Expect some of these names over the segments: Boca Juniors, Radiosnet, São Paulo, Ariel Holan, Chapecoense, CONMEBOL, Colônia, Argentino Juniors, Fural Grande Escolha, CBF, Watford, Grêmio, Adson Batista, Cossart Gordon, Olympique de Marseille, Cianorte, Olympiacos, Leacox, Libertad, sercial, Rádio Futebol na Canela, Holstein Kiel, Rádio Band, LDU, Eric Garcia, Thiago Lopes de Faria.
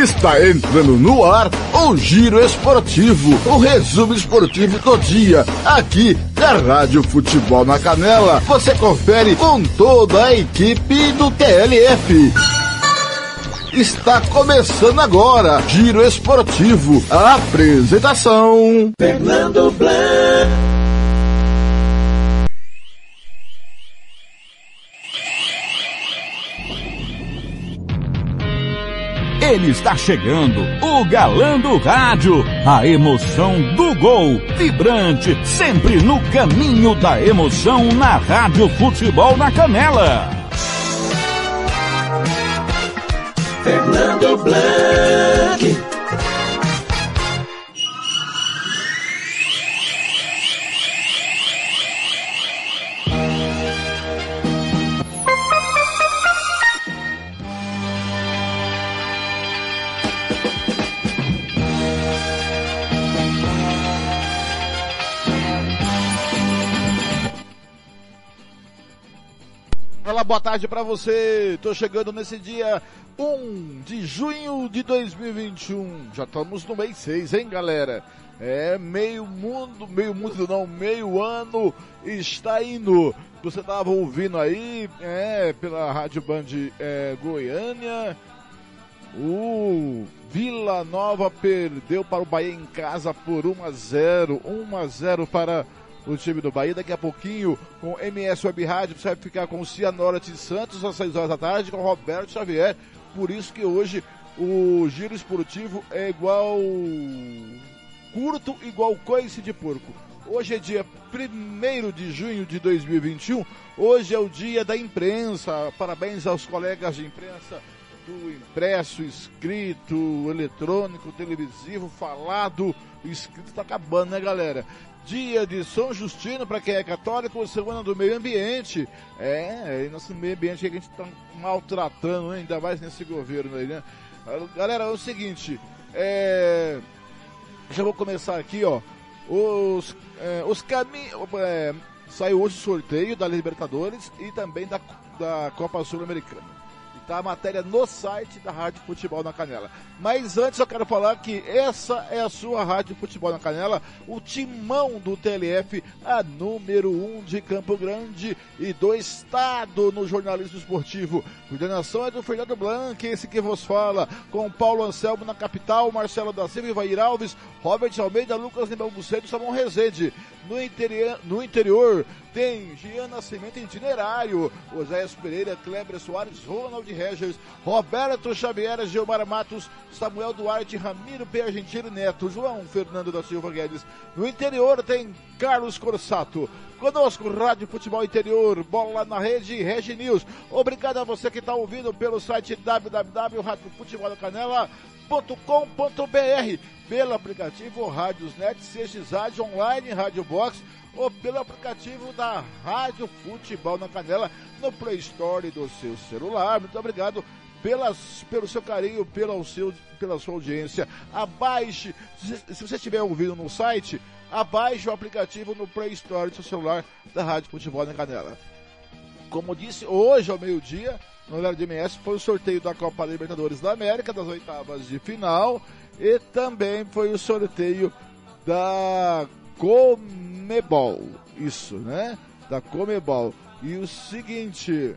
Está entrando no ar o Giro Esportivo, o resumo esportivo do dia, aqui da Rádio Futebol na Canela. Você confere com toda a equipe do TLF. Está começando agora Giro Esportivo, a apresentação Fernando Blanc. Ele está chegando, o galã do rádio, a emoção do gol, vibrante, sempre no caminho da emoção na Rádio Futebol na Canela. Fernando Blanc. Olá, boa tarde para você. Tô chegando nesse dia 1 de junho de 2021. Já estamos no mês 6, hein, galera? É, meio ano está indo. Você tava ouvindo aí, pela Rádio Band Goiânia. O Vila Nova perdeu para o Bahia em casa por 1-0. 1-0 para o time do Bahia. Daqui a pouquinho, com MS Web Rádio, você vai ficar com o Cianorte e Santos às 6 horas da tarde, com o Roberto Xavier. Por isso que hoje o Giro Esportivo é igual curto, igual coice de porco. Hoje é dia 1º de junho de 2021, hoje é o dia da imprensa. Parabéns aos colegas de imprensa do impresso, escrito, eletrônico, televisivo, falado. O escrito tá acabando, né, galera? Dia de São Justino, para quem é católico, semana do meio ambiente. É nosso meio ambiente que a gente está maltratando, né? Ainda mais nesse governo aí, né? Galera, é o seguinte, já vou começar aqui, ó. Saiu hoje o sorteio da Libertadores e também da Copa Sul-Americana. Tá a matéria no site da Rádio Futebol na Canela. Mas antes eu quero falar que essa é a sua Rádio Futebol na Canela, o timão do TLF, a número 1 de Campo Grande e do estado no jornalismo esportivo. A coordenação é do Fernando Blanc, esse que vos fala, com Paulo Anselmo na capital, Marcelo da Silva, Ivair Alves, Robert Almeida, Lucas Nebel Bucedo e Samuel Rezende. No interior tem Jean Nascimento Itinerário, Osés Pereira, Kleber Soares, Ronald Regis, Roberto Xavier, Gilmar Matos, Samuel Duarte, Ramiro P. Argentino Neto, João Fernando da Silva Guedes. No interior tem Carlos Corsato. Conosco, Rádio Futebol Interior, Bola na Rede, Regi News. Obrigado a você que está ouvindo pelo site www.radiofutebolnacanela.com.br, pelo aplicativo Radiosnet, CXAD Online, Rádio Box, ou pelo aplicativo da Rádio Futebol na Canela no Play Store do seu celular. Muito obrigado pelo seu carinho, pela sua audiência. Abaixe, se você estiver ouvindo no site, abaixe o aplicativo no Play Store do seu celular da Rádio Futebol na Canela. Como disse, hoje ao meio-dia, no horário de MS, foi o sorteio da Copa Libertadores da América, das oitavas de final, e também foi o sorteio da CONMEBOL, isso, né? Da CONMEBOL. E o seguinte,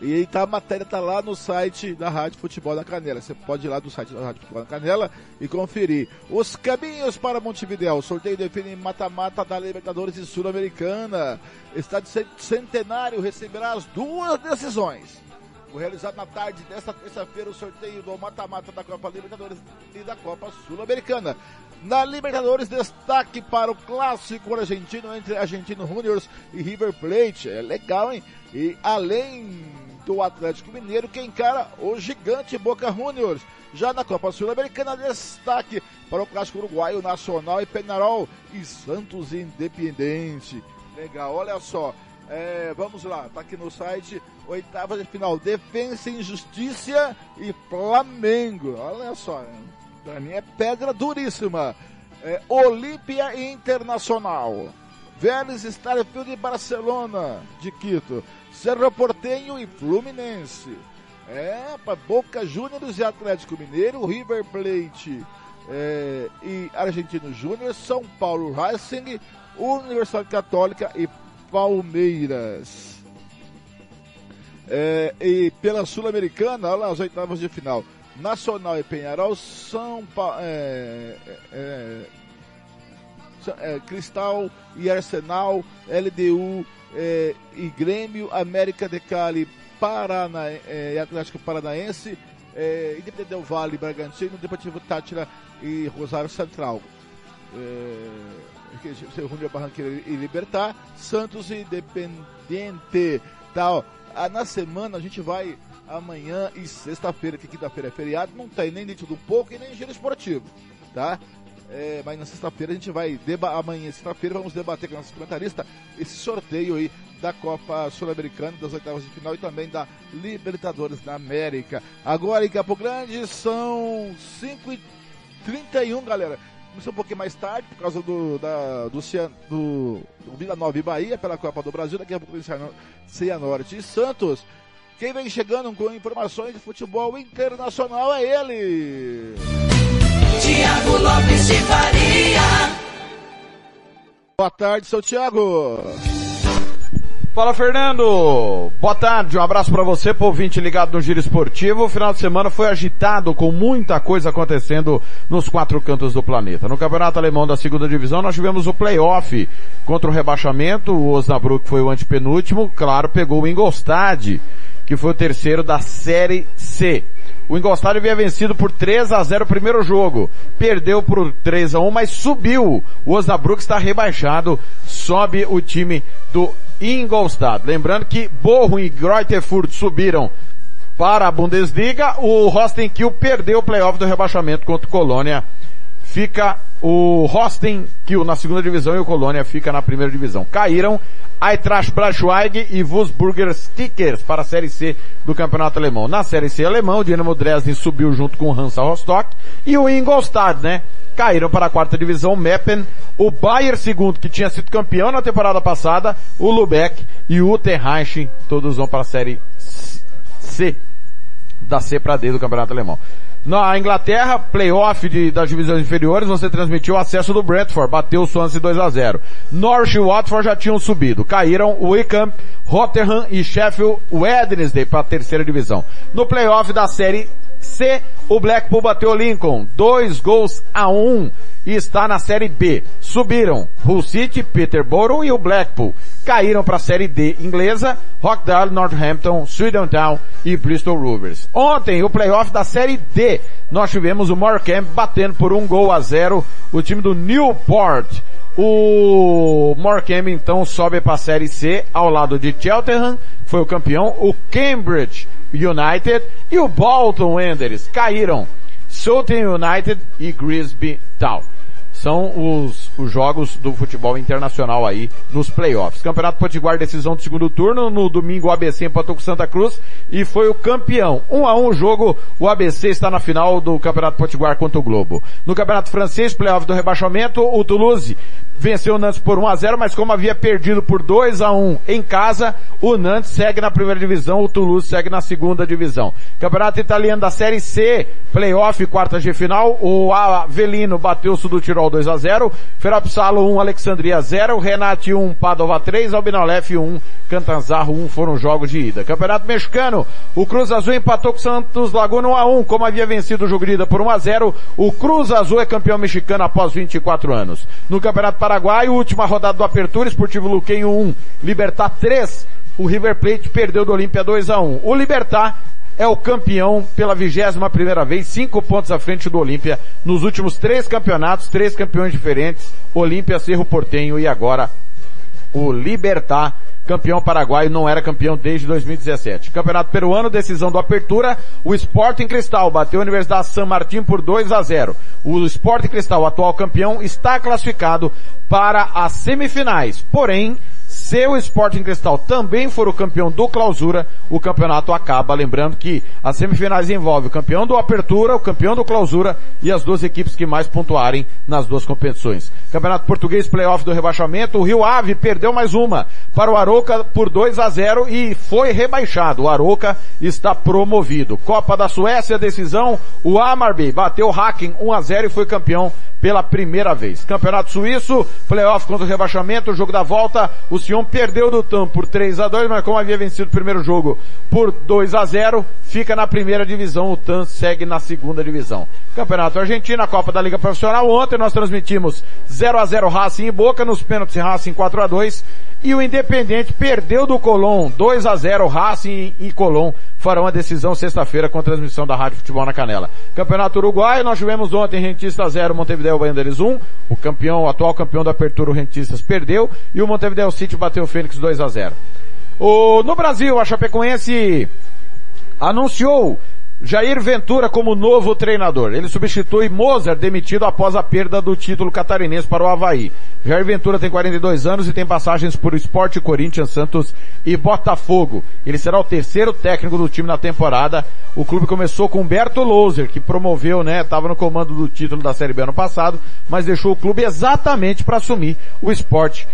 e aí tá, a matéria tá lá no site da Rádio Futebol na Canela. Você pode ir lá do site da Rádio Futebol na Canela e conferir. Os caminhos para Montevidéu. O sorteio define mata-mata da Libertadores e Sul-Americana. Estádio Centenário receberá as duas decisões. Realizado na tarde desta terça-feira o sorteio do mata-mata da Copa Libertadores e da Copa Sul-Americana. Na Libertadores, destaque para o clássico argentino entre Argentino Juniors e River Plate. É legal, hein? E além do Atlético Mineiro, que encara o gigante Boca Juniors. Já na Copa Sul-Americana, destaque para o clássico uruguaio, Nacional e Peñarol, e Santos Independente. Legal, olha só. Vamos lá, tá aqui no site, oitava de final, Defensa e Justiça e Flamengo. Olha só, pra mim é pedra duríssima. Olímpia e Internacional, Vélez, Starfield e Barcelona de Quito, Cerro Porteño e Fluminense. Boca Juniors e Atlético Mineiro, River Plate e Argentino Juniors, São Paulo, Racing, Universidade Católica e Palmeiras. E pela Sul-Americana, olha lá as oitavas de final, Nacional e Peñarol, Cristal e Arsenal, LDU e Grêmio, América de Cali e Atlético Paranaense, Independente del Valle, Bragantino, Deportivo Táchira e Rosário Central, Júnior Barranquilla e Libertad, Santos e Independiente. Tá, na semana a gente vai amanhã e sexta-feira, que quinta-feira é feriado, não tem nem dentro do pouco e nem giro esportivo, tá? Mas na sexta-feira a gente vai, amanhã sexta-feira vamos debater com a nossa comentarista esse sorteio aí da Copa Sul-Americana, das oitavas de final e também da Libertadores da América. Agora em Campo Grande são 5h31, galera. Começou um pouquinho mais tarde por causa do Vila Nova e Bahia pela Copa do Brasil. Daqui a pouco Cianorte e Santos. Quem vem chegando com informações de futebol internacional é ele, Thiago Lopes de Faria. Boa tarde, seu Thiago. Fala, Fernando. Boa tarde, um abraço para você, povo ouvinte ligado no Giro Esportivo. O final de semana foi agitado, com muita coisa acontecendo nos quatro cantos do planeta. No Campeonato Alemão da 2ª Divisão, nós tivemos o play-off contra o rebaixamento. O Osnabrück foi o antepenúltimo, claro, pegou o Ingolstadt, que foi o terceiro da Série C. O Ingolstadt havia vencido por 3-0 o primeiro jogo, perdeu por 3-1, mas subiu. O Osnabrück está rebaixado, sobe o time do Ingolstadt. Lembrando que Bochum e Greuther Fürth subiram para a Bundesliga. O Holstein Kiel perdeu o playoff do rebaixamento contra o Colônia. Fica o Holstein Kiel na 2ª divisão e o Colônia fica na 1ª divisão. Caíram Eintracht Braunschweig e Wolfsburger Kickers para a Série C do Campeonato Alemão. Na Série C alemão, o Dinamo Dresden subiu junto com o Hansa Rostock e o Ingolstadt, né? Caíram para a 4ª divisão, o Meppen, o Bayer II, que tinha sido campeão na temporada passada, o Lübeck e o Terrain, todos vão para a Série C, da C para D do Campeonato Alemão. Na Inglaterra, playoff das divisões inferiores, você transmitiu o acesso do Brentford, bateu o Swansea 2-0. Norwich e Watford já tinham subido, caíram o Wickham, Rotherham e Sheffield Wednesday para a 3ª divisão. No playoff da Série C, o Blackpool bateu o Lincoln, 2-1, e está na Série B. Subiram Hull City, Peterborough e o Blackpool. Caíram para a Série D inglesa, Rochdale, Northampton, Swindon Town e Bristol Rovers. Ontem, o playoff da Série D, nós tivemos o Morecambe batendo por 1-0 o time do Newport. O Morecambe então sobe para a Série C ao lado de Cheltenham, foi o campeão, o Cambridge United e o Bolton Wanderers. Caíram Southend United e Grimsby Town. São os jogos do futebol internacional aí nos playoffs. Campeonato Potiguar, decisão do 2º turno. No domingo o ABC empatou com Santa Cruz e foi o campeão. 1-1 o jogo, o ABC está na final do Campeonato Potiguar contra o Globo. No Campeonato Francês, playoff do rebaixamento, o Toulouse venceu o Nantes por 1-0, mas como havia perdido por 2-1 em casa, o Nantes segue na 1ª divisão, o Toulouse segue na 2ª divisão. Campeonato Italiano da Série C, playoff, quartas de final, o Avellino bateu o Sud do Tirol 2-0, Ferapsalo 1, Alexandria 0, Renati 1, Padova 3, Albinolef 1, Catanzaro 1, foram jogos de ida. Campeonato Mexicano, o Cruz Azul empatou com o Santos Laguna 1-1, como havia vencido o jogo de ida por 1-0, o Cruz Azul é campeão mexicano após 24 anos. No Campeonato Paraguai, última rodada do Apertura, Sportivo Luquenho 1, Libertad 3, o River Plate perdeu do Olímpia 2-1. O Libertad é o campeão pela 21ª vez, 5 pontos à frente do Olímpia nos últimos 3 campeonatos, 3 campeões diferentes, Olímpia, Cerro Porteño e agora o Libertad, campeão paraguaio, não era campeão desde 2017. Campeonato Peruano, decisão do Apertura, o Sporting Cristal bateu a Universidade San Martín por 2-0. O Sporting Cristal, atual campeão, está classificado para as semifinais, porém Se o Sporting Cristal também for o campeão do Clausura, o campeonato acaba. Lembrando que as semifinais envolvem o campeão do Apertura, o campeão do Clausura e as duas equipes que mais pontuarem nas duas competições. Campeonato Português, playoff do rebaixamento. O Rio Ave perdeu mais uma para o Arouca por 2-0 e foi rebaixado. O Arouca está promovido. Copa da Suécia, decisão. O Hammarby bateu o Racing 1-0 e foi campeão pela primeira vez. Campeonato Suíço, playoff contra o rebaixamento, jogo da volta. O Sion perdeu do TAM por 3-2, mas como havia vencido o primeiro jogo por 2-0, fica na primeira divisão. O TAM segue na segunda divisão. Campeonato Argentino, a Copa da Liga Profissional. Ontem nós transmitimos 0-0 Racing e Boca, nos pênaltis Racing 4-2. E o Independente perdeu do Colón 2-0, Racing e Colón farão a decisão sexta-feira com a transmissão da Rádio Futebol na Canela. Campeonato Uruguai, nós tivemos ontem Rentista 0, Montevideo Wanderers 1, o campeão, o atual campeão da Apertura, o Rentistas, perdeu, e o Montevideo City bateu o Fênix 2-0. No Brasil, a Chapecoense anunciou Jair Ventura como novo treinador. Ele substitui Mozart, demitido após a perda do título catarinense para o Avaí. Jair Ventura tem 42 anos e tem passagens por Sport, Corinthians, Santos e Botafogo. Ele será o terceiro técnico do time na temporada. O clube começou com Humberto Louser, que promoveu, estava no comando do título da Série B ano passado, mas deixou o clube exatamente para assumir o Sport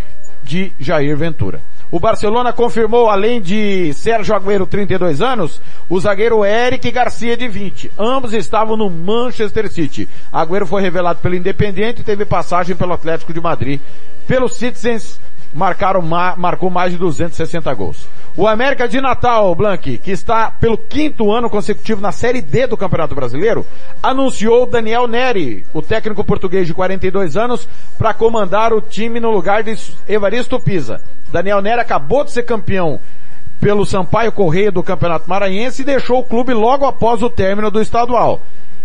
de Jair Ventura. O Barcelona confirmou, além de Sérgio Agüero, 32 anos, o zagueiro Eric Garcia, de 20. Ambos estavam no Manchester City. Agüero foi revelado pelo Independiente e teve passagem pelo Atlético de Madrid. Pelo Citizens, marcou mais de 260 gols. O América de Natal, Blanc, que está pelo quinto ano consecutivo na Série D do Campeonato Brasileiro, anunciou Daniel Neri, o técnico português de 42 anos, para comandar o time no lugar de Evaristo Pisa. Daniel Neri acabou de ser campeão pelo Sampaio Correia do Campeonato Maranhense e deixou o clube logo após o término do estadual.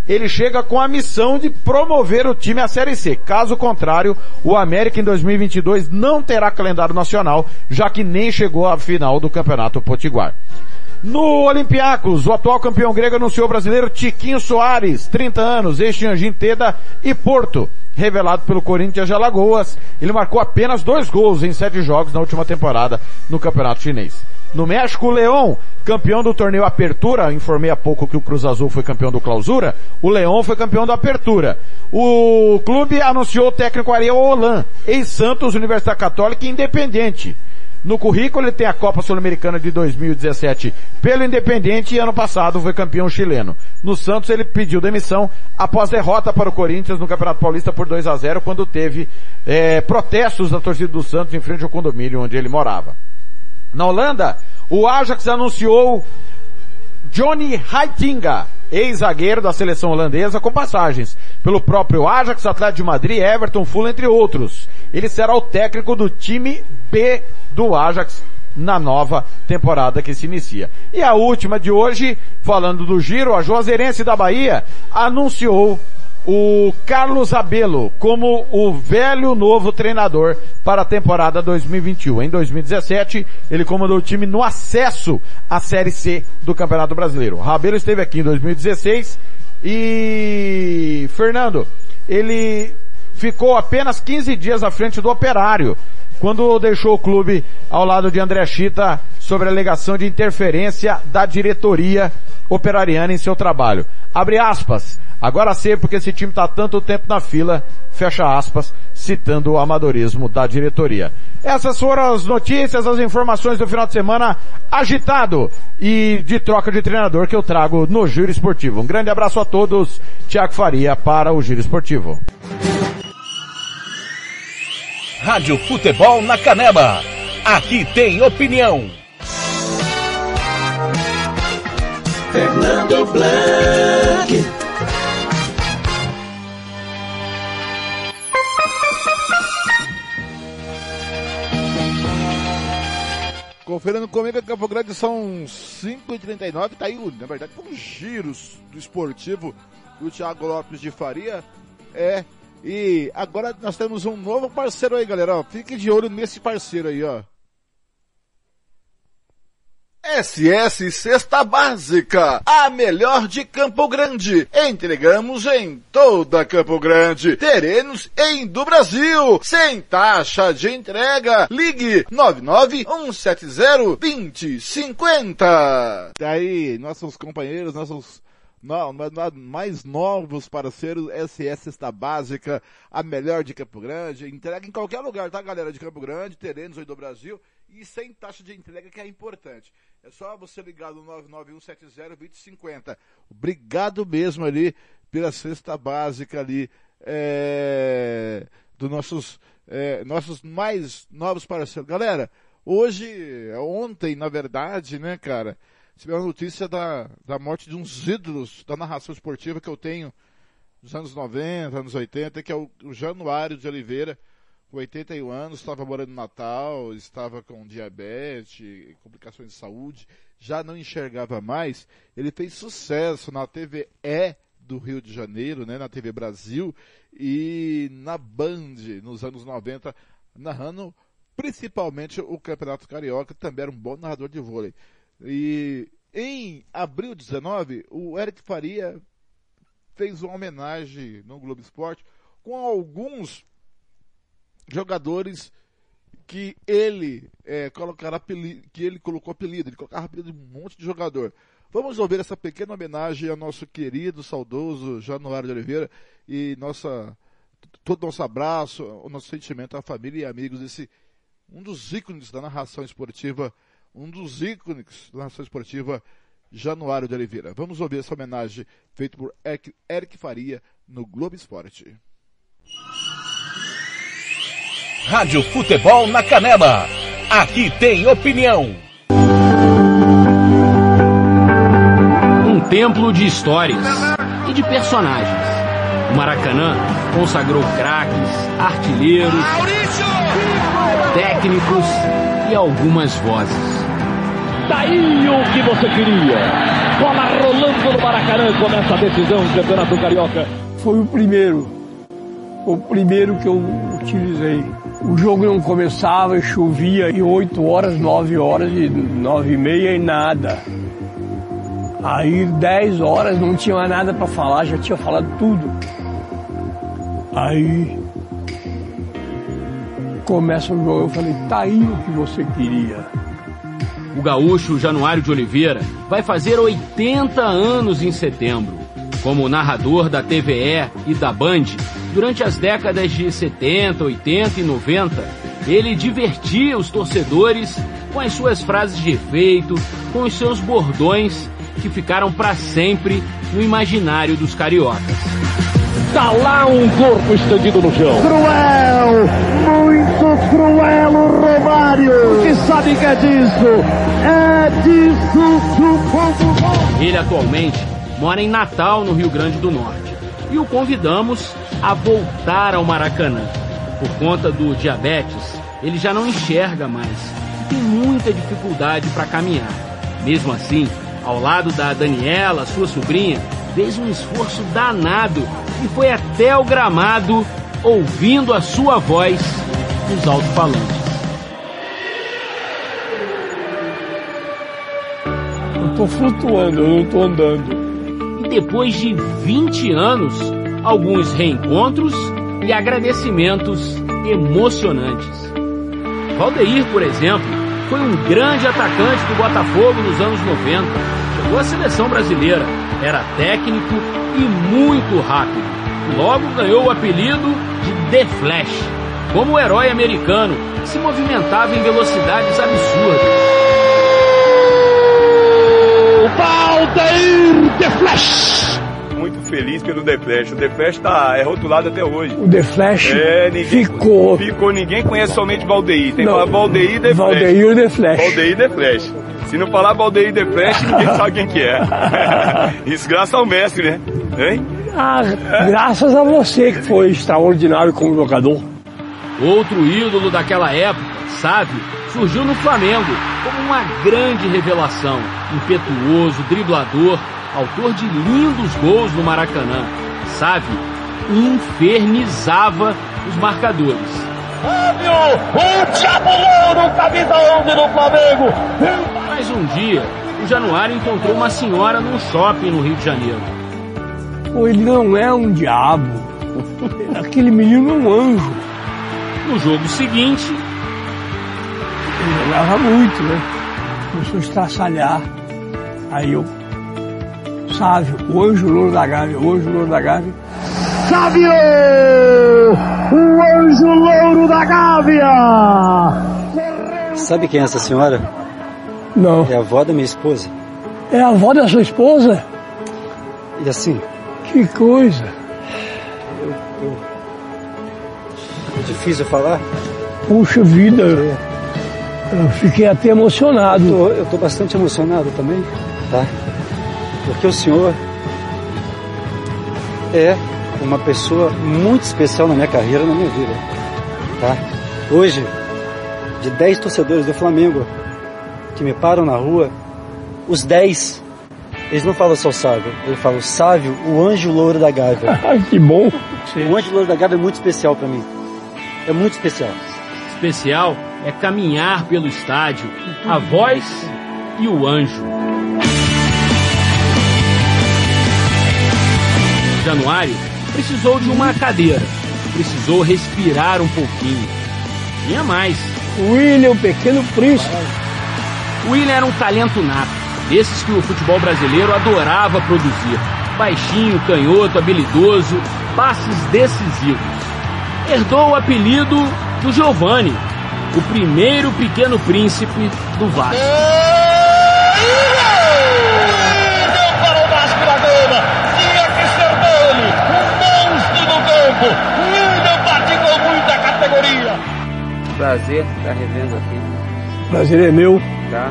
Ele chega com a missão de promover o time à Série C. Caso contrário, o América em 2022 não terá calendário nacional, já que nem chegou à final do Campeonato Potiguar. No Olympiacos, o atual campeão grego anunciou o brasileiro Tiquinho Soares, 30 anos, ex-Tianjin Teda e Porto. Revelado pelo Corinthians de Alagoas, ele marcou apenas 2 gols em 7 jogos na última temporada no Campeonato Chinês. No México, o León, campeão do torneio Apertura, informei há pouco que o Cruz Azul foi campeão do Clausura, o León foi campeão da Apertura. O clube anunciou o técnico Ariel Holan, ex-Santos, Universidade Católica e Independente. No currículo ele tem a Copa Sul-Americana de 2017 pelo Independiente e ano passado foi campeão chileno. No Santos ele pediu demissão após derrota para o Corinthians no Campeonato Paulista por 2-0 quando teve protestos da torcida do Santos em frente ao condomínio onde ele morava. Na Holanda, o Ajax anunciou Johnny Heitinga, ex-zagueiro da seleção holandesa com passagens pelo próprio Ajax, Atlético de Madrid, Everton, Fulham, entre outros. Ele será o técnico do time B do Ajax na nova temporada que se inicia. E a última de hoje, falando do Giro, a Juazeirense da Bahia anunciou o Carlos Abelo como o velho novo treinador para a temporada 2021. Em 2017, ele comandou o time no acesso à Série C do Campeonato Brasileiro. O Abelo esteve aqui em 2016 e, Fernando, ele ficou apenas 15 dias à frente do Operário, quando deixou o clube ao lado de André Chita sobre a alegação de interferência da diretoria operariana em seu trabalho. Abre aspas. Agora sei porque esse time está tanto tempo na fila, fecha aspas, citando o amadorismo da diretoria. Essas foram as notícias, as informações do final de semana agitado e de troca de treinador que eu trago no Giro Esportivo. Um grande abraço a todos, Tiago Faria para o Giro Esportivo. Rádio Futebol na Canela. Aqui tem opinião. Fernando Blanc. Conferindo comigo aqui, a grande são 5h39. Tá aí, na verdade, foi um giro do esportivo do Thiago Lopes de Faria. E agora nós temos um novo parceiro aí, galera. Ó, fique de olho nesse parceiro aí, ó. SS Cesta Básica, a melhor de Campo Grande. Entregamos em toda Campo Grande, terrenos em do Brasil, sem taxa de entrega. Ligue 991702050. Daí, nossos companheiros, nossos mais novos parceiros, SS Cesta Básica, a melhor de Campo Grande. Entrega em qualquer lugar, tá, galera de Campo Grande, terrenos aí do Brasil. E sem taxa de entrega, que é importante. É só você ligar no 991702050. Obrigado mesmo ali pela cesta básica ali dos nossos mais novos parceiros. Galera, ontem, na verdade, né, cara, tive a notícia da morte de uns ídolos da narração esportiva que eu tenho dos anos 90, anos 80, que é o Januário de Oliveira, com 81 anos, estava morando no Natal, estava com diabetes, complicações de saúde, já não enxergava mais. Ele fez sucesso na TV do Rio de Janeiro, né, na TV Brasil e na Band, nos anos 90, narrando principalmente o Campeonato Carioca, também era um bom narrador de vôlei. E em abril de 19, o Eric Faria fez uma homenagem no Globo Esporte com alguns jogadores que ele colocou apelido. Ele colocava apelido de um monte de jogador. Vamos ouvir essa pequena homenagem ao nosso querido, saudoso Januário de Oliveira e todo nosso abraço, o nosso sentimento à família e amigos desse, um dos ícones da narração esportiva, Januário de Oliveira. Vamos ouvir essa homenagem feita por Eric Faria no Globo Esporte. Rádio Futebol na Canela. Aqui tem opinião. Um templo de histórias e de personagens. O Maracanã consagrou craques, artilheiros, técnicos e algumas vozes. Daí o que você queria. Bola rolando no Maracanã, começa a decisão do Campeonato Carioca. Foi o primeiro que eu utilizei. O jogo não começava, chovia, e 8 horas, 9 horas, e 9h30 e nada. Aí 10 horas não tinha mais nada para falar, já tinha falado tudo. Aí começa o jogo, eu falei, tá aí o que você queria. O gaúcho Januário de Oliveira vai fazer 80 anos em setembro. Como narrador da TVE e da Band, durante as décadas de 70, 80 e 90, ele divertia os torcedores com as suas frases de efeito, com os seus bordões que ficaram para sempre no imaginário dos cariocas. Tá lá um corpo estendido no chão. Cruel, muito cruel o Romário. Que sabe que é disso? É disso do povo. Ele atualmente mora em Natal, no Rio Grande do Norte. E o convidamos a voltar ao Maracanã. Por conta do diabetes, ele já não enxerga mais e tem muita dificuldade para caminhar. Mesmo assim, ao lado da Daniela, sua sobrinha, fez um esforço danado e foi até o gramado ouvindo a sua voz nos alto-falantes. Eu tô flutuando, eu não tô andando. Depois de 20 anos, alguns reencontros e agradecimentos emocionantes. Valdeir, por exemplo, foi um grande atacante do Botafogo nos anos 90. Chegou à seleção brasileira, era técnico e muito rápido. Logo ganhou o apelido de The Flash, como o herói americano que se movimentava em velocidades absurdas. Valdeir The Flash! Muito feliz pelo The Flash. O The Flash é rotulado até hoje. O The Flash ficou. Ninguém conhece somente Valdeir. Tem que falar Valdeir The Flash. Valdeir The Flash. Valdeir The Flash. Se não falar Valdeir The Flash, ninguém sabe quem que é. Isso graças ao mestre, né? Hein? Ah, graças a você que foi extraordinário como jogador. Outro ídolo daquela época, Sávio, surgiu no Flamengo como uma grande revelação. Impetuoso, driblador, autor de lindos gols no Maracanã. Sávio infernizava os marcadores. Sávio, o Diabo Louro, camisa 11 do Flamengo. mais um dia, o Januário encontrou uma senhora num shopping no Rio de Janeiro. Ele não é um diabo. Aquele menino é um anjo. No jogo seguinte... ele jogava muito, né? Começou a estraçalhar. Aí eu... Sávio, hoje o louro da Gávea, hoje o louro da Gávea. Sávio! O anjo louro da Gávea! Sabe quem é essa senhora? Não. É a avó da minha esposa. É a avó da sua esposa? E assim? Que coisa! É difícil falar? Puxa vida! Eu fiquei até emocionado. Eu tô bastante emocionado também, tá? Porque o senhor é uma pessoa muito especial na minha carreira, na minha vida, tá? Hoje, de 10 torcedores do Flamengo que me param na rua, os 10, eles não falam só Sávio, eles falam Sávio, o anjo louro da Gávea. Que bom! O anjo louro da Gávea é muito especial para mim, é muito especial. Especial é caminhar pelo estádio, a voz e o anjo. Januário precisou de uma cadeira, precisou respirar um pouquinho. Tinha mais. William, o pequeno príncipe. William era um talento nato, desses que o futebol brasileiro adorava produzir. Baixinho, canhoto, habilidoso, passes decisivos. Herdou o apelido do Giovanni, o primeiro pequeno príncipe do Vasco. Prazer estar revendo aqui. Prazer é meu. Tá.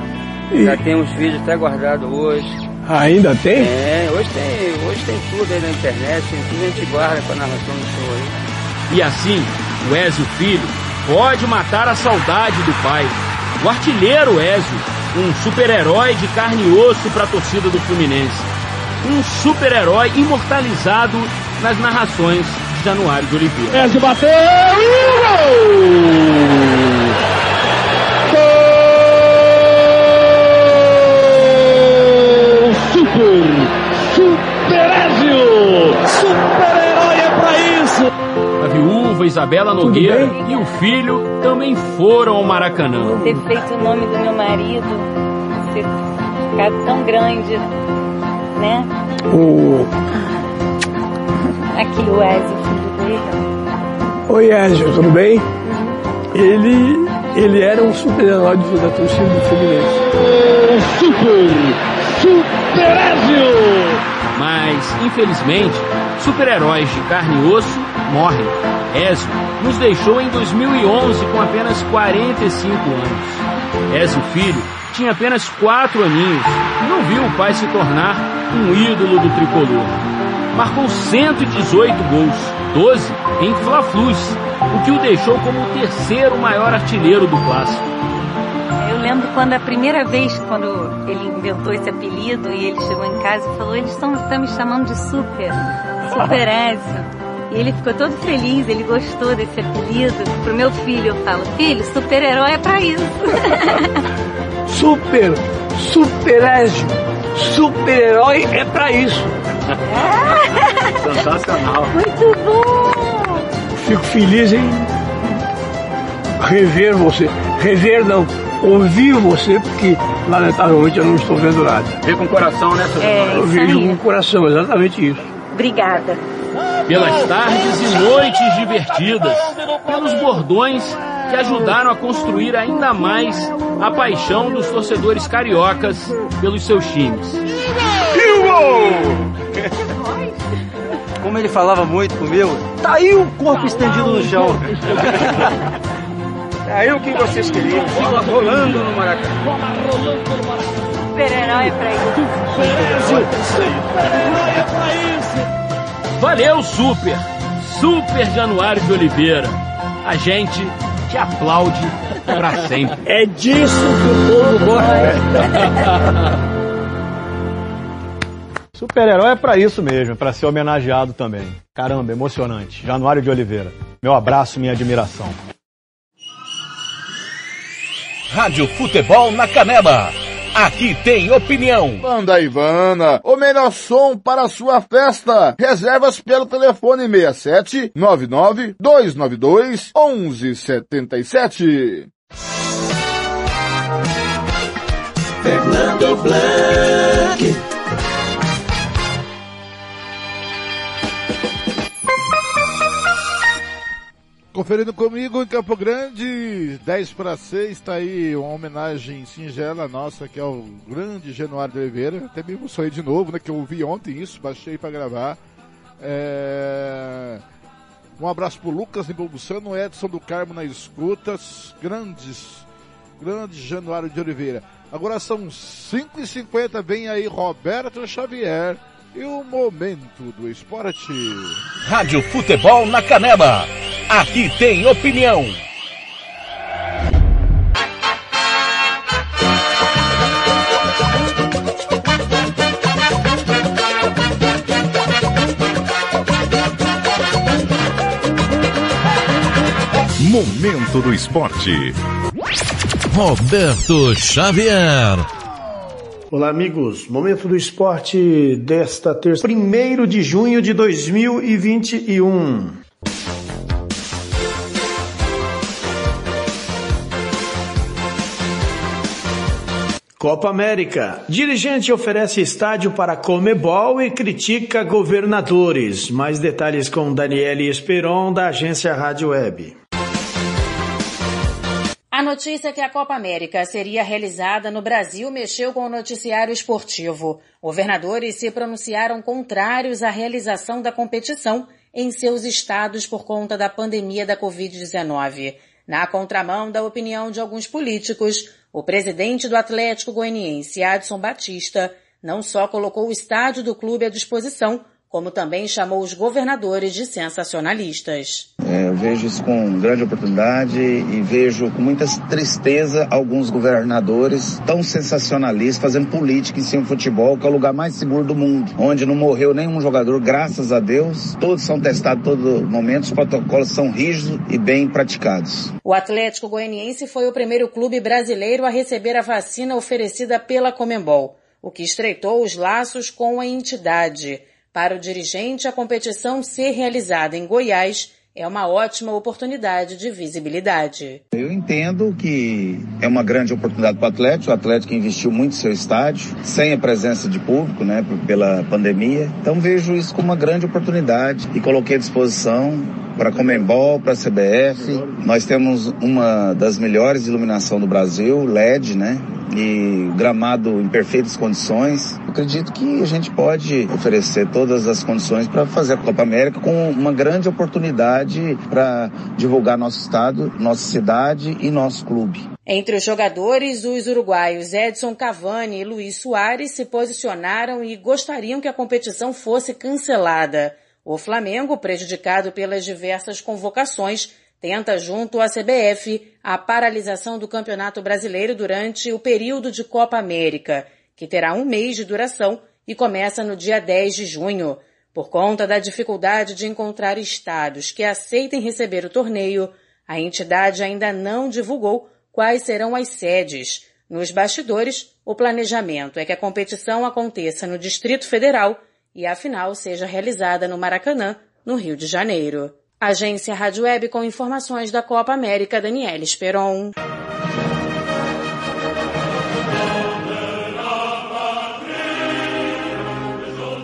E... já tem uns vídeos até guardados hoje. Ainda tem? É, hoje tem tudo aí na internet, tem tudo a gente guarda com a narração do show aí. E assim, o Ézio Filho pode matar a saudade do pai. O artilheiro Ézio, um super-herói de carne e osso para a torcida do Fluminense. Um super-herói imortalizado nas narrações de Januário de Oliveira. Ézio bateu! Uhul! Isabela Nogueira e o filho também foram ao Maracanã. Ter feito o nome do meu marido, ter ficado tão grande, né? Aqui o Ézio, filho dele. Oi, Ézio, tudo bem? Ele era um super-herói da torcida do Fluminense. Super Ézio! Mas, infelizmente, super-heróis de carne e osso morrem. Ézio nos deixou em 2011 com apenas 45 anos. Ézio Filho tinha apenas 4 aninhos e não viu o pai se tornar um ídolo do tricolor. Marcou 118 gols, 12 em Fla-Flus, o que o deixou como o terceiro maior artilheiro do clássico. Eu lembro quando a primeira vez, quando ele inventou esse apelido e ele chegou em casa e falou: eles estão me chamando de Super Ézio. E ele ficou todo feliz, ele gostou desse apelido. Pro meu filho eu falo: filho, super-herói é pra isso. Super Ézio, super-herói é pra isso. É. Sensacional. Muito bom. Fico feliz em rever você. Rever não, ouvir você, porque lamentavelmente eu não estou vendo nada. Ver com o coração, né? Eu vejo com o coração, exatamente isso. Obrigada. Pelas tardes e noites divertidas, pelos bordões que ajudaram a construir ainda mais a paixão dos torcedores cariocas pelos seus times. Como ele falava muito comigo, tá aí o corpo estendido no chão. Tá aí o que vocês queriam, bola rolando no Maracanã. Super-herói é pra isso. Super-herói é pra isso. Valeu, Super Januário de Oliveira. A gente te aplaude pra sempre. É disso que o povo gosta. Super-herói é pra isso mesmo, é pra ser homenageado também. Caramba, emocionante. Januário de Oliveira. Meu abraço, minha admiração. Rádio Futebol na Canela. Aqui tem opinião. Banda Ivana, o melhor som para a sua festa. Reservas pelo telefone 67 99 292 1177. Fernando Blanc. Conferindo comigo em Campo Grande, 10 para 6, está aí uma homenagem singela nossa, que é o grande Januário de Oliveira. Até me emocionei de novo, né, que eu ouvi ontem isso, baixei para gravar. Um abraço pro Lucas Embolbuçano, Edson do Carmo na escutas, grande Januário de Oliveira. Agora são 5h50, vem aí Roberto Xavier e o momento do esporte. Rádio Futebol na Canela. Aqui tem opinião. Momento do esporte. Roberto Xavier. Olá, amigos. Momento do esporte desta terça, 1º de junho de 2021. Copa América. Dirigente oferece estádio para CONMEBOL e critica governadores. Mais detalhes com Daniele Esperon, da agência Rádio Web. A notícia que a Copa América seria realizada no Brasil mexeu com o noticiário esportivo. Governadores se pronunciaram contrários à realização da competição em seus estados por conta da pandemia da Covid-19. Na contramão da opinião de alguns políticos, o presidente do Atlético Goianiense, Adson Batista, não só colocou o estádio do clube à disposição, como também chamou os governadores de sensacionalistas. Eu vejo isso com grande oportunidade e vejo com muita tristeza alguns governadores tão sensacionalistas fazendo política em cima do futebol, que é o lugar mais seguro do mundo, onde não morreu nenhum jogador, graças a Deus. Todos são testados todo momento, os protocolos são rígidos e bem praticados. O Atlético Goianiense foi o primeiro clube brasileiro a receber a vacina oferecida pela CONMEBOL, o que estreitou os laços com a entidade. Para o dirigente, a competição ser realizada em Goiás é uma ótima oportunidade de visibilidade. Eu entendo que é uma grande oportunidade para o Atlético investiu muito no seu estádio, sem a presença de público, né, pela pandemia. Então vejo isso como uma grande oportunidade e coloquei à disposição para a CONMEBOL, para a CBF. Nós temos uma das melhores iluminações do Brasil, LED, né? E gramado em perfeitas condições. Eu acredito que a gente pode oferecer todas as condições para fazer a Copa América com uma grande oportunidade para divulgar nosso estado, nossa cidade e nosso clube. Entre os jogadores, os uruguaios Edson Cavani e Luiz Soares se posicionaram e gostariam que a competição fosse cancelada. O Flamengo, prejudicado pelas diversas convocações, tenta, junto à CBF, a paralisação do Campeonato Brasileiro durante o período de Copa América, que terá um mês de duração e começa no dia 10 de junho. Por conta da dificuldade de encontrar estados que aceitem receber o torneio, a entidade ainda não divulgou quais serão as sedes. Nos bastidores, o planejamento é que a competição aconteça no Distrito Federal e a final seja realizada no Maracanã, no Rio de Janeiro. Agência Rádio Web com informações da Copa América, Daniela Esperon.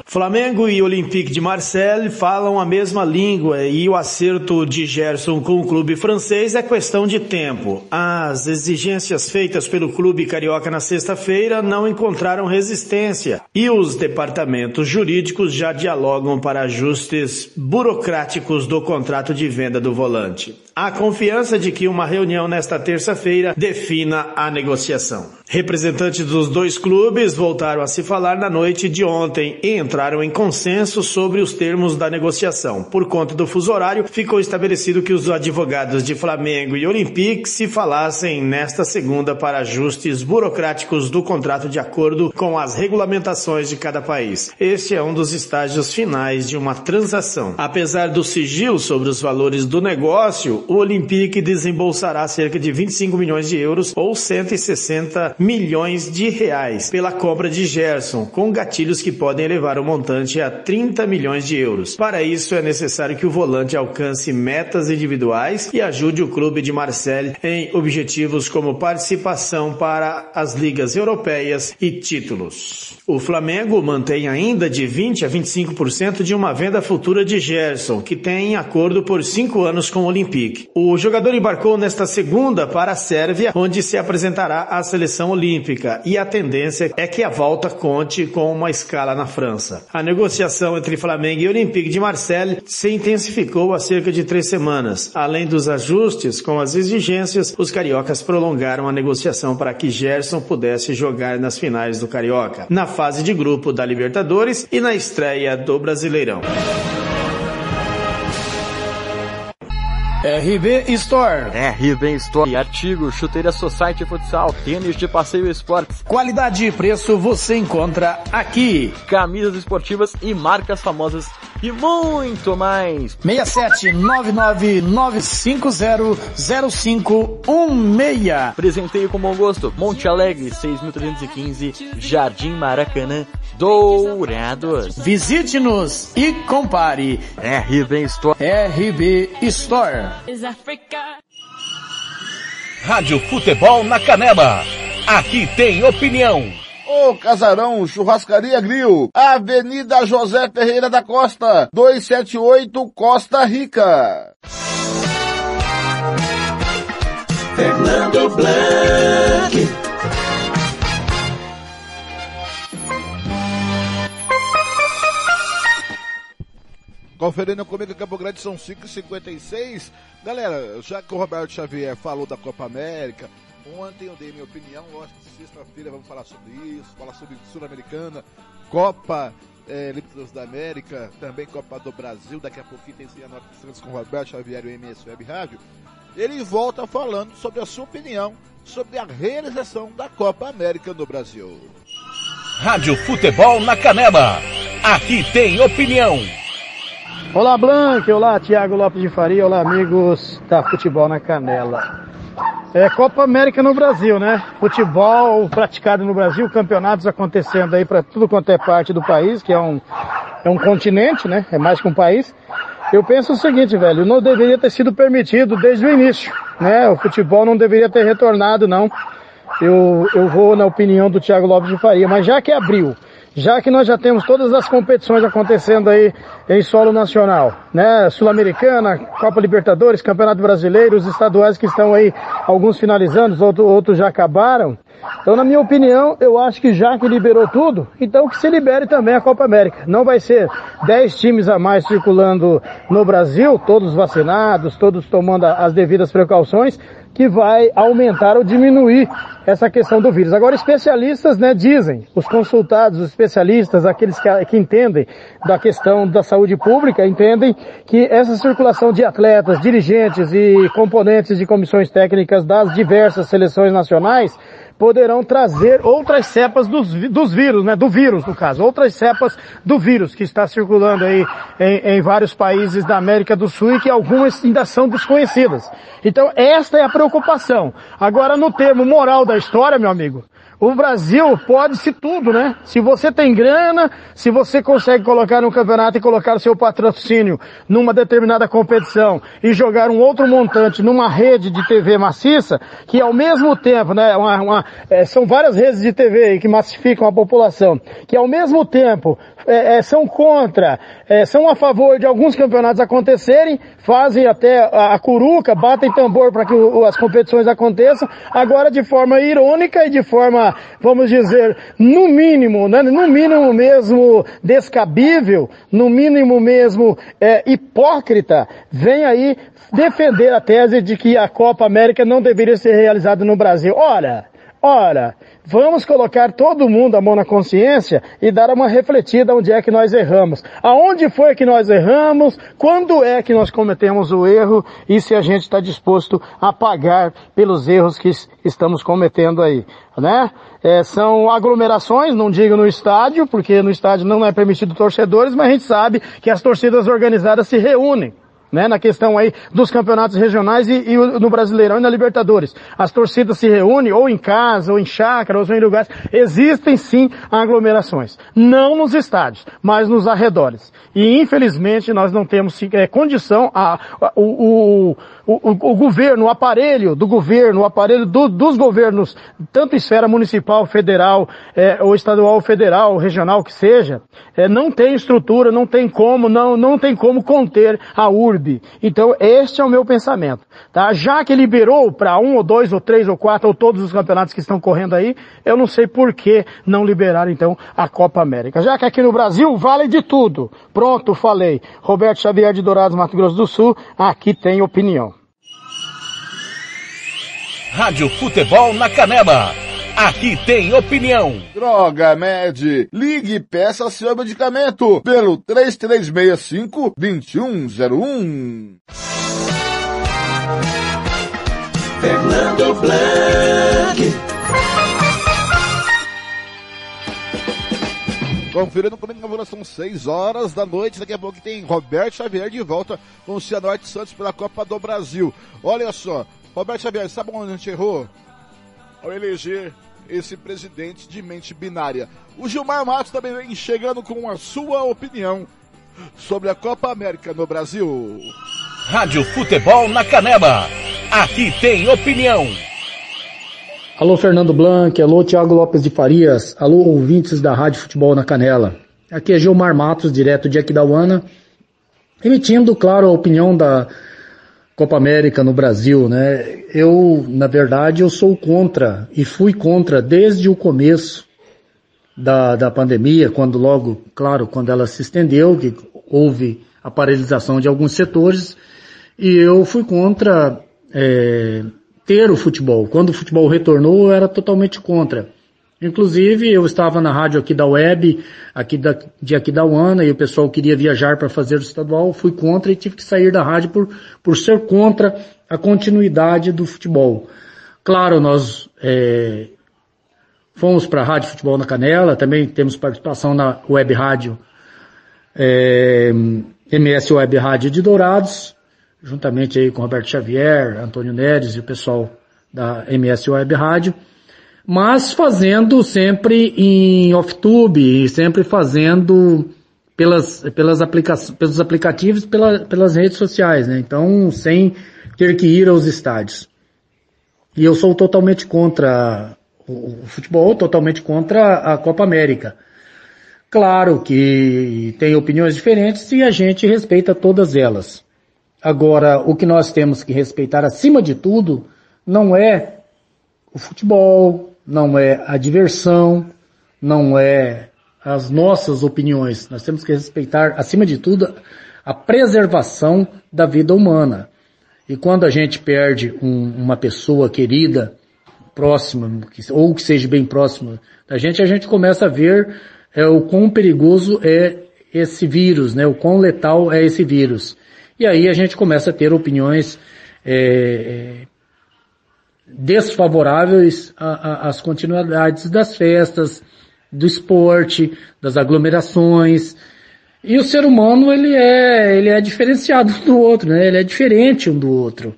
Flamengo e Olympique de Marseille falam a mesma língua e o acerto de Gerson com o clube francês é questão de tempo. As exigências feitas pelo clube carioca na sexta-feira não encontraram resistência e os departamentos jurídicos já dialogam para ajustes burocráticos do contrato de venda do volante. Há confiança de que uma reunião nesta terça-feira defina a negociação. Representantes dos dois clubes voltaram a se falar na noite de ontem e entraram entraram em consenso sobre os termos da negociação. Por conta do fuso horário, ficou estabelecido que os advogados de Flamengo e Olympique se falassem nesta segunda para ajustes burocráticos do contrato de acordo com as regulamentações de cada país. Este é um dos estágios finais de uma transação. Apesar do sigilo sobre os valores do negócio, o Olympique desembolsará cerca de 25 milhões de euros ou 160 milhões de reais pela compra de Gerson, com gatilhos que podem elevar o montante a 30 milhões de euros. Para isso, é necessário que o volante alcance metas individuais e ajude o clube de Marseille em objetivos como participação para as ligas europeias e títulos. O Flamengo mantém ainda de 20 a 25% de uma venda futura de Gerson, que tem acordo por 5 anos com o Olympique. O jogador embarcou nesta segunda para a Sérvia, onde se apresentará à seleção olímpica, e a tendência é que a volta conte com uma escala na França. A negociação entre Flamengo e Olympique de Marseille se intensificou há cerca de 3 semanas. Além dos ajustes com as exigências, os cariocas prolongaram a negociação para que Gerson pudesse jogar nas finais do Carioca, na fase de grupo da Libertadores e na estreia do Brasileirão. RB Store. RB Store. Artigos, chuteira society, futsal, tênis de passeio e esportes. Qualidade e preço você encontra aqui. Camisas esportivas e marcas famosas e muito mais. 67 999 950 0516. Presenteio com bom gosto. Monte Alegre, 6.315, Jardim Maracanã, Dourados. Visite-nos e compare. RB Store. RB Store. Rádio Futebol na Canela. Aqui tem opinião. O Casarão Churrascaria Grill, Avenida José Ferreira da Costa, 278, Costa Rica. Fernando Blanc. Conferindo comigo, Campo Grande, são 5h56. Galera, já que o Roberto Xavier falou da Copa América, ontem eu dei minha opinião, lógico que sexta-feira vamos falar sobre isso, falar sobre Sul-Americana, Copa Libertadores da América, também Copa do Brasil, daqui a pouquinho tem Cianorte Santos com o Roberto Xavier e o MS Web Rádio. Ele volta falando sobre a sua opinião sobre a realização da Copa América no Brasil. Rádio Futebol na Canela, aqui tem opinião. Olá Blanc, olá Thiago Lopes de Faria, olá amigos da Futebol na Canela. É Copa América no Brasil, né? Futebol praticado no Brasil, campeonatos acontecendo aí para tudo quanto é parte do país, que é um continente, né? É mais que um país. Eu penso o seguinte, velho, não deveria ter sido permitido desde o início, né? O futebol não deveria ter retornado, não. Eu vou na opinião do Thiago Lopes de Faria, mas já que abriu, já que nós já temos todas as competições acontecendo aí em solo nacional, né? Sul-Americana, Copa Libertadores, Campeonato Brasileiro, os estaduais que estão aí, alguns finalizando, outros já acabaram. Então, na minha opinião, eu acho que já que liberou tudo, então que se libere também a Copa América. Não vai ser 10 times a mais circulando no Brasil, todos vacinados, todos tomando as devidas precauções, que vai aumentar ou diminuir essa questão do vírus. Agora, especialistas, né, dizem, os consultados, os especialistas, aqueles que entendem da questão da saúde pública, entendem que essa circulação de atletas, dirigentes e componentes de comissões técnicas das diversas seleções nacionais poderão trazer outras cepas dos vírus, né? Do vírus, no caso. Outras cepas do vírus que está circulando aí em vários países da América do Sul e que algumas ainda são desconhecidas. Então, esta é a preocupação. Agora, no termo moral da história, meu amigo, o Brasil pode-se tudo, né? Se você tem grana, se você consegue colocar no campeonato e colocar o seu patrocínio numa determinada competição e jogar um outro montante numa rede de TV maciça, que ao mesmo tempo, né, são várias redes de TV aí que massificam a população, que ao mesmo tempo são contra, são a favor de alguns campeonatos acontecerem, fazem até a curuca, batem tambor para que as competições aconteçam, agora de forma irônica e de forma, vamos dizer, no mínimo, né? No mínimo mesmo descabível, no mínimo mesmo hipócrita, vem aí defender a tese de que a Copa América não deveria ser realizada no Brasil. Ora, Ora, vamos colocar todo mundo a mão na consciência e dar uma refletida onde é que nós erramos. Aonde foi que nós erramos, quando é que nós cometemos o erro e se a gente está disposto a pagar pelos erros que estamos cometendo aí, né? São aglomerações, não digo no estádio, porque no estádio não é permitido torcedores, mas a gente sabe que as torcidas organizadas se reúnem, né, na questão aí dos campeonatos regionais e no Brasileirão e na Libertadores. As torcidas se reúnem ou em casa, ou em chácara, ou em lugares. Existem sim aglomerações. Não nos estádios, mas nos arredores. E infelizmente nós não temos condição, o governo, o aparelho do governo, o aparelho dos governos, tanto esfera municipal, federal, ou estadual, federal, regional, que seja, não tem estrutura, não tem como conter a urbe. Então, este é o meu pensamento, tá? Já que liberou para 1, ou 2, ou 3, ou 4, ou todos os campeonatos que estão correndo aí, eu não sei por que não liberar, então, a Copa América. Já que aqui no Brasil vale de tudo. Pronto, falei. Roberto Xavier de Dourados, Mato Grosso do Sul, aqui tem opinião. Rádio Futebol na Canela. Aqui tem opinião. Droga Med, ligue e peça seu medicamento pelo 3365-2101. Fernando Blanc. Conferindo comigo, são 6 horas da noite. Daqui a pouco tem Roberto Xavier de volta com o Cianorte Santos pela Copa do Brasil. Olha só, Roberto Xavier, sabe onde a gente errou? Ao eleger esse presidente de mente binária. O Gilmar Matos também vem chegando com a sua opinião sobre a Copa América no Brasil. Rádio Futebol na Canela. Aqui tem opinião. Alô, Fernando Blanc. Alô, Thiago Lopes de Farias. Alô, ouvintes da Rádio Futebol na Canela. Aqui é Gilmar Matos, direto de Aquidauana, emitindo, claro, a opinião da Copa América no Brasil, né? Eu, na verdade, eu sou contra e fui contra desde o começo da pandemia, quando logo, claro, quando ela se estendeu, que houve a paralisação de alguns setores, e eu fui contra ter o futebol. Quando o futebol retornou, eu era totalmente contra. Inclusive, eu estava na rádio aqui da web, de Aquidauana, e o pessoal queria viajar para fazer o estadual, fui contra e tive que sair da rádio por ser contra a continuidade do futebol. Claro, nós fomos para a Rádio Futebol na Canela, também temos participação na web rádio, MS Web Rádio de Dourados, juntamente aí com Roberto Xavier, Antônio Neres e o pessoal da MS Web Rádio, mas fazendo sempre em off-tube, e sempre fazendo pelos aplicativos, pelas redes sociais, né? Então, sem ter que ir aos estádios. E eu sou totalmente contra o futebol, totalmente contra a Copa América. Claro que tem opiniões diferentes e a gente respeita todas elas. Agora, o que nós temos que respeitar acima de tudo não é o futebol, não é a diversão, não é as nossas opiniões. Nós temos que respeitar, acima de tudo, a preservação da vida humana. E quando a gente perde uma pessoa querida, próxima, ou que seja bem próxima da gente, a gente começa a ver o quão perigoso é esse vírus, né? O quão letal é esse vírus. E aí a gente começa a ter opiniões desfavoráveis às continuidades das festas, do esporte, das aglomerações. E o ser humano, ele é diferenciado do outro, né? Ele é diferente um do outro.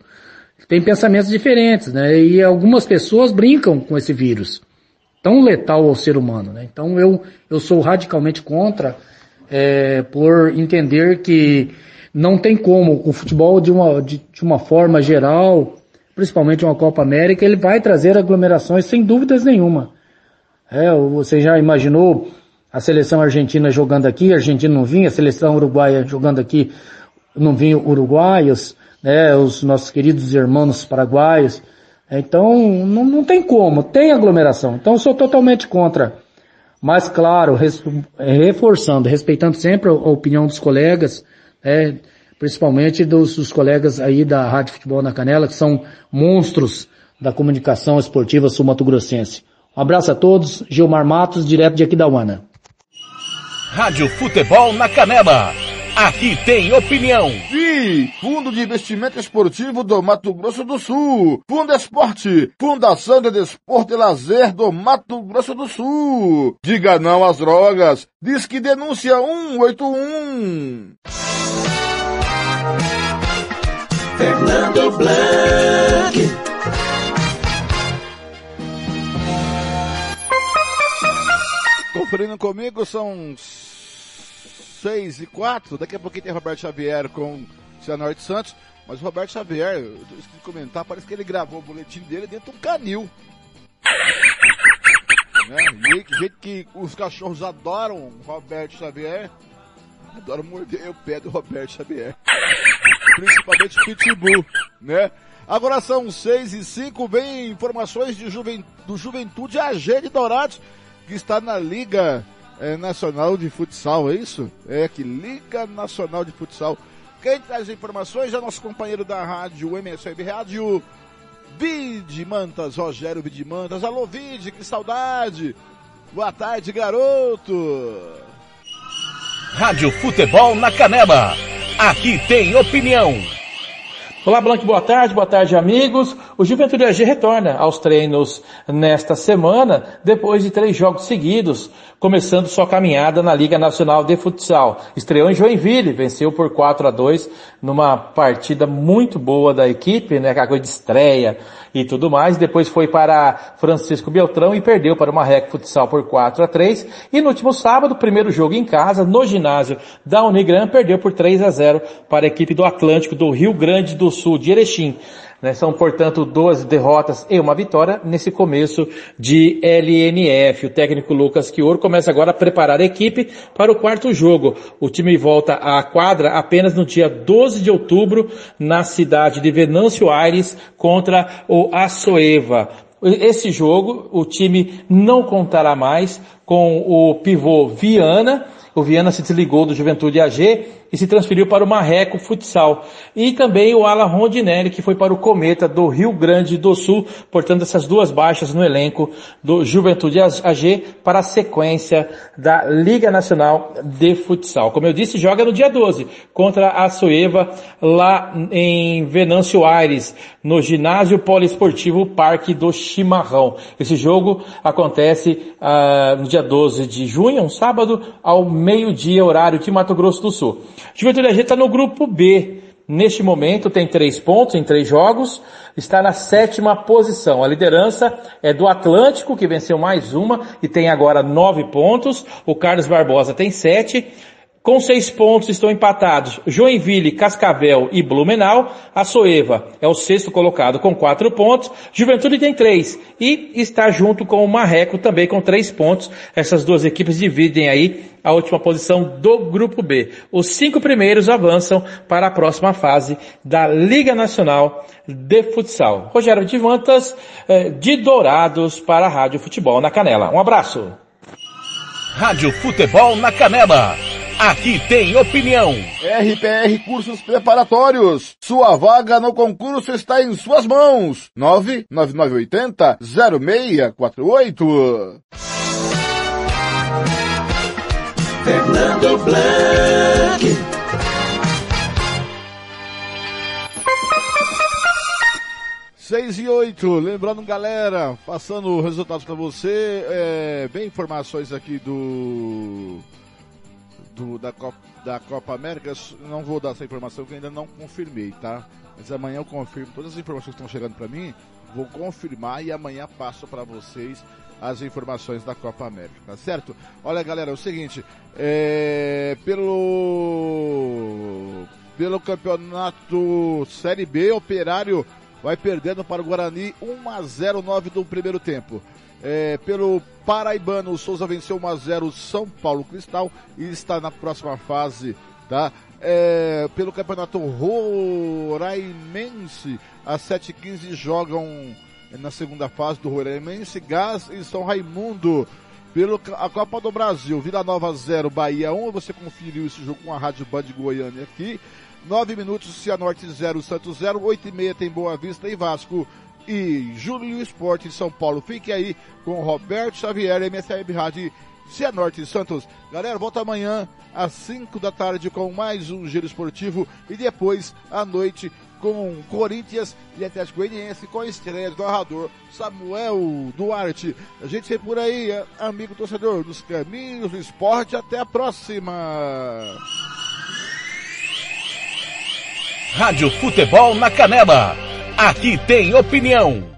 Tem pensamentos diferentes, né? E algumas pessoas brincam com esse vírus, tão letal ao ser humano, né? Então eu sou radicalmente contra, por entender que não tem como o futebol de uma forma geral, principalmente uma Copa América, ele vai trazer aglomerações sem dúvidas nenhuma. Você já imaginou a seleção argentina jogando aqui, a Argentina não vinha, a seleção uruguaia jogando aqui, não vinha uruguaios, né, os nossos queridos irmãos paraguaios. Então, não tem como, tem aglomeração. Então, eu sou totalmente contra. Mas, claro, respeitando sempre a opinião dos colegas, principalmente dos colegas aí da Rádio Futebol na Canela, que são monstros da comunicação esportiva sul-mato-grossense. Um abraço a todos, Gilmar Matos, direto de Aquidauana. Rádio Futebol na Canela. Aqui tem opinião. Sim, Fundo de Investimento Esportivo do Mato Grosso do Sul. Fundo Esporte, Fundação de Desporto e Lazer do Mato Grosso do Sul. Diga não às drogas. Diz que denúncia 181. Fernando Blanc. Conferindo comigo, são 6h04, daqui a pouquinho tem Roberto Xavier com Cianorte Santos, mas o Roberto Xavier, eu esqueci de comentar, parece que ele gravou o boletim dele dentro de um canil. Né? E que jeito que os cachorros adoram o Roberto Xavier, adoram morder o pé do Roberto Xavier. Principalmente pitbull, né? Agora são 6h05, vem informações de do Juventude AG de Dourados, que está na Liga Nacional de Futsal, é isso? É, que Liga Nacional de Futsal. Quem traz informações é nosso companheiro da rádio, MS Web Rádio, Vide Mantas, Rogério Vide Mantas. Alô, Vide, que saudade! Boa tarde, garoto! Rádio Futebol na Canela, aqui tem opinião! Olá, Blanc, boa tarde, amigos. O Juventude AG retorna aos treinos nesta semana, depois de 3 jogos seguidos, começando sua caminhada na Liga Nacional de Futsal. Estreou em Joinville, venceu por 4-2, numa partida muito boa da equipe, né, aquela coisa de estreia e tudo mais. Depois foi para Francisco Beltrão e perdeu para o Marreco Futsal por 4-3. E no último sábado, primeiro jogo em casa, no ginásio da Unigran, perdeu por 3-0 para a equipe do Atlântico do Rio Grande do Sul, de Erechim. São, portanto, 12 derrotas e 1 vitória nesse começo de LNF. O técnico Lucas Quior começa agora a preparar a equipe para o 4º jogo. O time volta à quadra apenas no dia 12 de outubro na cidade de Venâncio Aires contra o Assoeva. Esse jogo o time não contará mais com o pivô Viana. O Viana se desligou do Juventude AG e se transferiu para o Marreco Futsal. E também o Alan Rondinelli, que foi para o Cometa do Rio Grande do Sul. Portanto, essas 2 baixas no elenco do Juventude AG para a sequência da Liga Nacional de Futsal. Como eu disse, joga no dia 12 contra a Soeva lá em Venâncio Aires, no ginásio poliesportivo Parque do Chimarrão. Esse jogo acontece no dia 12 de junho, um sábado, ao meio-dia, horário de Mato Grosso do Sul. Juventude AG está no grupo B. Neste momento tem 3 pontos em 3 jogos, está na 7ª posição. A liderança é do Atlântico, que venceu mais uma e tem agora 9 pontos. O Carlos Barbosa tem 7. Com 6 pontos estão empatados Joinville, Cascavel e Blumenau. A Soeva é o 6º colocado com 4 pontos. Juventude tem 3 e está junto com o Marreco também com 3 pontos. Essas 2 equipes dividem aí a última posição do grupo B. Os 5 primeiros avançam para a próxima fase da Liga Nacional de Futsal. Rogério de Vantas, de Dourados, para a Rádio Futebol na Canela. Um abraço. Rádio Futebol na Canela. Aqui tem opinião. RPR Cursos Preparatórios. Sua vaga no concurso está em suas mãos. 99980-0648. Fernando Blanc. Seis e 8. Lembrando, galera, passando os resultados para você. Bem, informações aqui da Copa América. Não vou dar essa informação que ainda não confirmei, tá? Mas amanhã eu confirmo todas as informações que estão chegando para mim, vou confirmar e amanhã passo para vocês as informações da Copa América, tá certo? Olha, galera, é o seguinte, pelo campeonato Série B, Operário vai perdendo para o Guarani 1-0 do primeiro tempo. Pelo paraibano, o Souza venceu 1-0 São Paulo Cristal e está na próxima fase, tá? Pelo campeonato roraimense, às 7h15 jogam na segunda fase do Roraimense, Gás e São Raimundo. A Copa do Brasil, Vila Nova 0, Bahia 1, você conferiu esse jogo com a Rádio Band Goiânia aqui. 9 minutos, Cianorte 0, Santos 0, 8h30 tem Boa Vista e Vasco e Júlio Esporte de São Paulo. Fique aí com Roberto Xavier, MS Web Rádio, Cianorte e Santos. Galera, volta amanhã às 5 da tarde com mais um Giro Esportivo e depois à noite com Corinthians e Atlético Goianiense, com a estreia do narrador Samuel Duarte. A gente vem por aí, amigo torcedor, dos caminhos do esporte. Até a próxima. Rádio Futebol na Canela. Aqui tem opinião.